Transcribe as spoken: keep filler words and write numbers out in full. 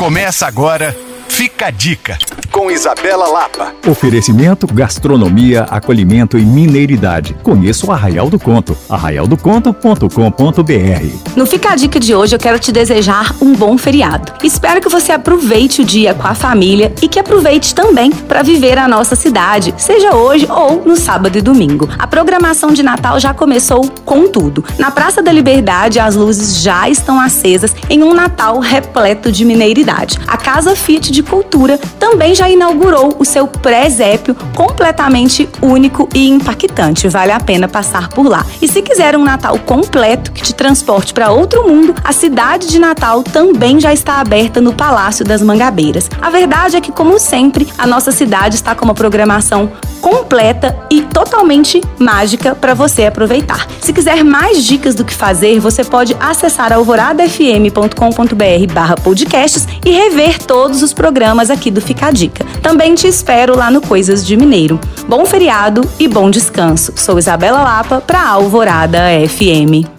Começa agora, Fica a Dica, com Isabela Lapa. Oferecimento, gastronomia, acolhimento e mineiridade. Conheça o Arraial do Conto, arraial do conto ponto com ponto b r. No Fica a Dica de hoje eu quero te desejar um bom feriado. Espero que você aproveite o dia com a família e que aproveite também para viver a nossa cidade, seja hoje ou no sábado e domingo. A programação de Natal já começou com tudo. Na Praça da Liberdade as luzes já estão acesas em um Natal repleto de mineiridade. A Casa Fit de Cultura também já inaugurou o seu presépio completamente único e impactante. Vale a pena passar por lá. E se quiser um Natal completo que te transporte para outro mundo, a cidade de Natal também já está aberta no Palácio das Mangabeiras. A verdade é que, como sempre, a nossa cidade está com uma programação completa e totalmente mágica para você aproveitar. Se quiser mais dicas do que fazer, você pode acessar alvorada f m ponto com ponto b r barra podcasts e rever todos os programas aqui do Fica a Dica. Também te espero lá no Coisas de Mineiro. Bom feriado e bom descanso. Sou Isabela Lapa para Alvorada F M.